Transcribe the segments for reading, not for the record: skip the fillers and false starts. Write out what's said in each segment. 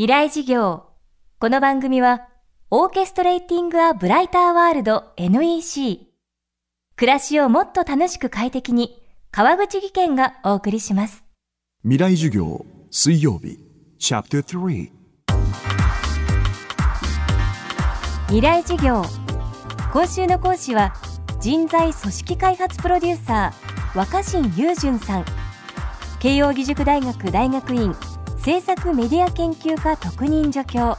未来事業。この番組は、オーケストレーティング・ア・ブライター・ワールド NEC。暮らしをもっと楽しく快適に、川口技研がお送りします。未来事業、水曜日、チャプター3。未来事業。今週の講師は、人材組織開発プロデューサー、若新雄純さん。慶應義塾大学大学院、政策メディア研究科特任助教、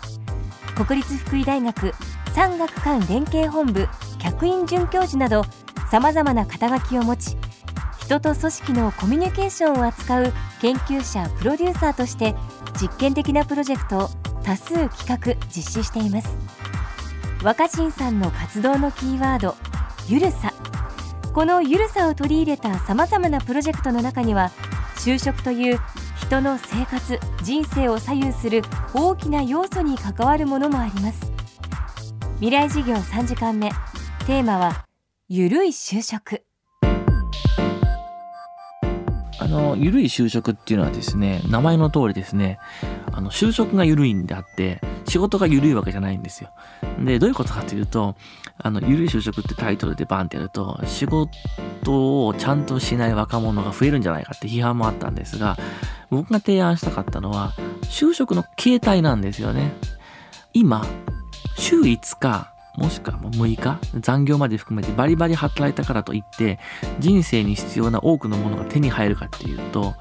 国立福井大学産学官連携本部客員准教授など、さまざまな肩書きを持ち、人と組織のコミュニケーションを扱う研究者プロデューサーとして、実験的なプロジェクトを多数企画実施しています。若新さんの活動のキーワード、ゆるさ。このゆるさを取り入れたさまざまなプロジェクトの中には、就職という人の生活、人生を左右する大きな要素に関わるものもあります。未来事業3時間目、テーマはゆるい就職。ゆるい就職っていうのはですね、名前の通りですね、就職がゆるいんであって、仕事がゆるいわけじゃないんですよ。で、どういうことかというと、ゆるい就職ってタイトルでバンってやると、仕事をちゃんとしない若者が増えるんじゃないかって批判もあったんですが、僕が提案したかったのは、就職の形態なんですよね。今、週5日、もしくは6日、残業まで含めてバリバリ働いたからといって、人生に必要な多くのものが手に入るかっていうと、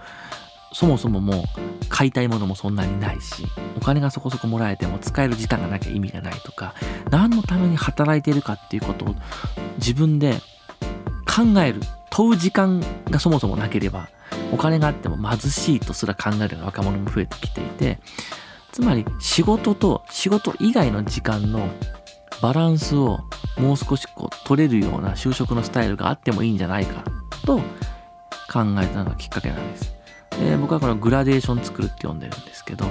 そもそももう買いたいものもそんなにないし、お金がそこそこもらえても使える時間がなきゃ意味がないとか、何のために働いているかっていうことを自分で考える、問う時間がそもそもなければ、お金があっても貧しいとすら考える若者も増えてきていて、つまり仕事と仕事以外の時間のバランスをもう少し取れるような就職のスタイルがあってもいいんじゃないかと考えたのがきっかけなんです。で、僕はこのグラデーション作るって呼んでるんですけど、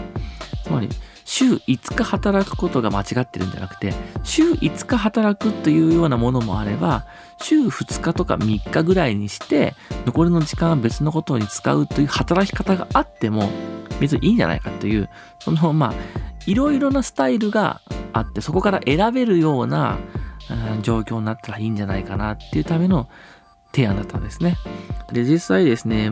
つまり週5日働くことが間違ってるんじゃなくて、週5日働くというようなものもあれば、週2日とか3日ぐらいにして残りの時間は別のことに使うという働き方があっても別にいいんじゃないかという、そのいろいろなスタイルがあって、そこから選べるような状況になったらいいんじゃないかなっていうための提案だったんですね。で、実際ですね、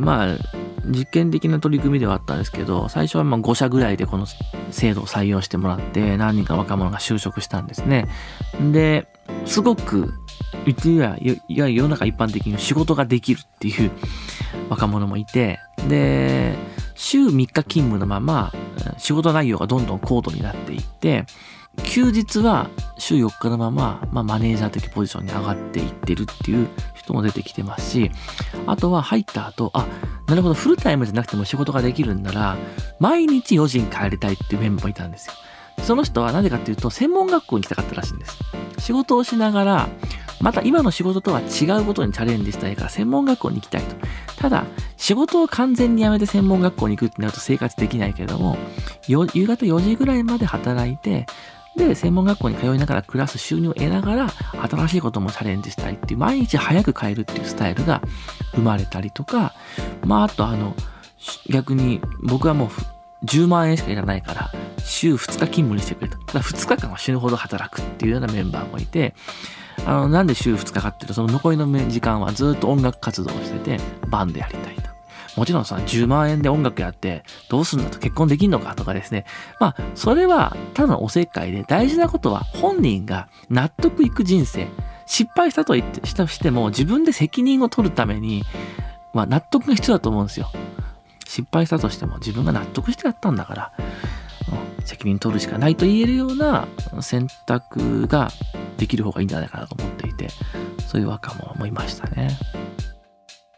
実験的な取り組みではあったんですけど、最初は5社ぐらいでこの制度を採用してもらって、何人か若者が就職したんですね。で、すごくうちはいや世の中一般的に仕事ができるっていう若者もいて、で、週3日勤務のまま仕事内容がどんどん高度になっていって、休日は週4日のまま、マネージャー的ポジションに上がっていってるっていう人も出てきてますし、あとは入った後、なるほど、フルタイムじゃなくても仕事ができるんなら、毎日4時に帰りたいっていうメンバーもいたんですよ。その人はなぜかっていうと、専門学校に行きたかったらしいんです。仕事をしながら、また今の仕事とは違うことにチャレンジしたいから、専門学校に行きたいと。ただ、仕事を完全にやめて専門学校に行くってなると生活できないけれども、夕方4時ぐらいまで働いて、で、専門学校に通いながら暮らす収入を得ながら、新しいこともチャレンジしたいっていう、毎日早く帰るっていうスタイルが生まれたりとか、あと逆に僕はもう10万円しかいらないから、週2日勤務にしてくれと。ただ2日間は死ぬほど働くっていうようなメンバーもいて、なんで週2日かっていうと、その残りの時間はずっと音楽活動をしてて、バンドやりたいと。もちろんさ、10万円で音楽やってどうすんだと、結婚できんのかとかですね。それはただのおせっかいで、大事なことは本人が納得いく人生。失敗したと言ってしても、自分で責任を取るために、納得が必要だと思うんですよ。失敗したとしても自分が納得してやったんだから、責任取るしかないと言えるような選択ができる方がいいんじゃないかなと思っていて、そういう若者もいましたね。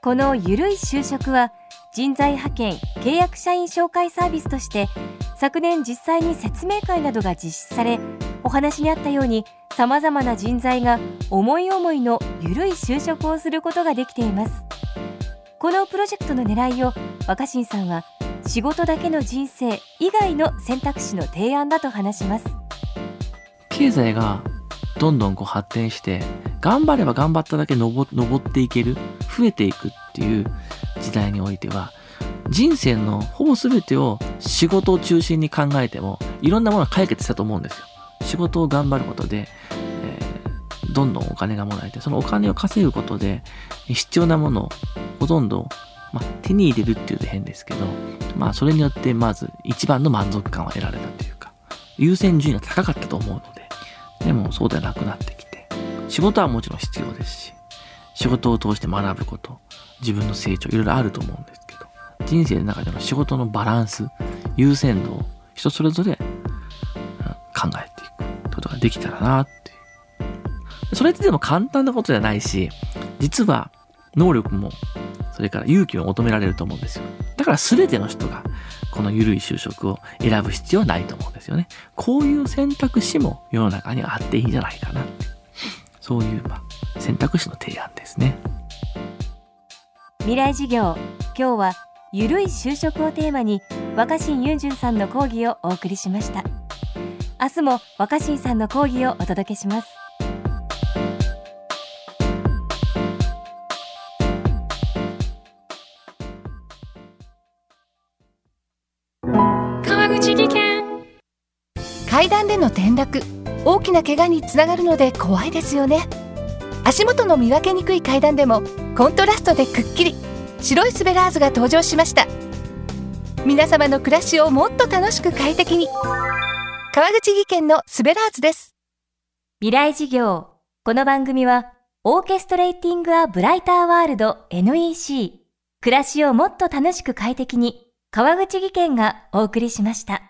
このゆるい就職は、人材派遣契約社員紹介サービスとして昨年実際に説明会などが実施され、お話にあったようにさまざまな人材が思い思いのゆるい就職をすることができています。このプロジェクトの狙いを若新さんは、仕事だけの人生以外の選択肢の提案だと話します。経済がどんどん発展して、頑張れば頑張っただけ上っていける、増えていくっていう時代においては、人生のほぼ全てを仕事を中心に考えてもいろんなものが解決したと思うんですよ。仕事を頑張ることで、どんどんお金がもらえて、そのお金を稼ぐことで必要なものをほとんど、手に入れるっていうと変ですけど、それによってまず一番の満足感を得られたというか、優先順位が高かったと思うので、でもそうではなくなってきて、仕事はもちろん必要ですし、仕事を通して学ぶこと、自分の成長、いろいろあると思うんですけど、人生の中での仕事のバランス、優先度を人それぞれ考えていくことができたらなっていう。それってでも簡単なことじゃないし、実は能力も、それから勇気を求められると思うんですよ。だから全ての人がこの緩い就職を選ぶ必要はないと思うんですよね。こういう選択肢も世の中にはあっていいんじゃないかなって。そういう選択肢の提案ですね。未来授業、今日は緩い就職をテーマに若新雄純さんの講義をお送りしました。明日も若新さんの講義をお届けします。川口技研。階段での転落、大きな怪我につながるので怖いですよね。足元の見分けにくい階段でもコントラストでくっきり白いスベラーズが登場しました。皆様の暮らしをもっと楽しく快適に、川口技研のスベラーズです。未来授業。この番組はオーケストレーティング・ア・ブライター・ワールド NEC、 暮らしをもっと楽しく快適に、川口技研がお送りしました。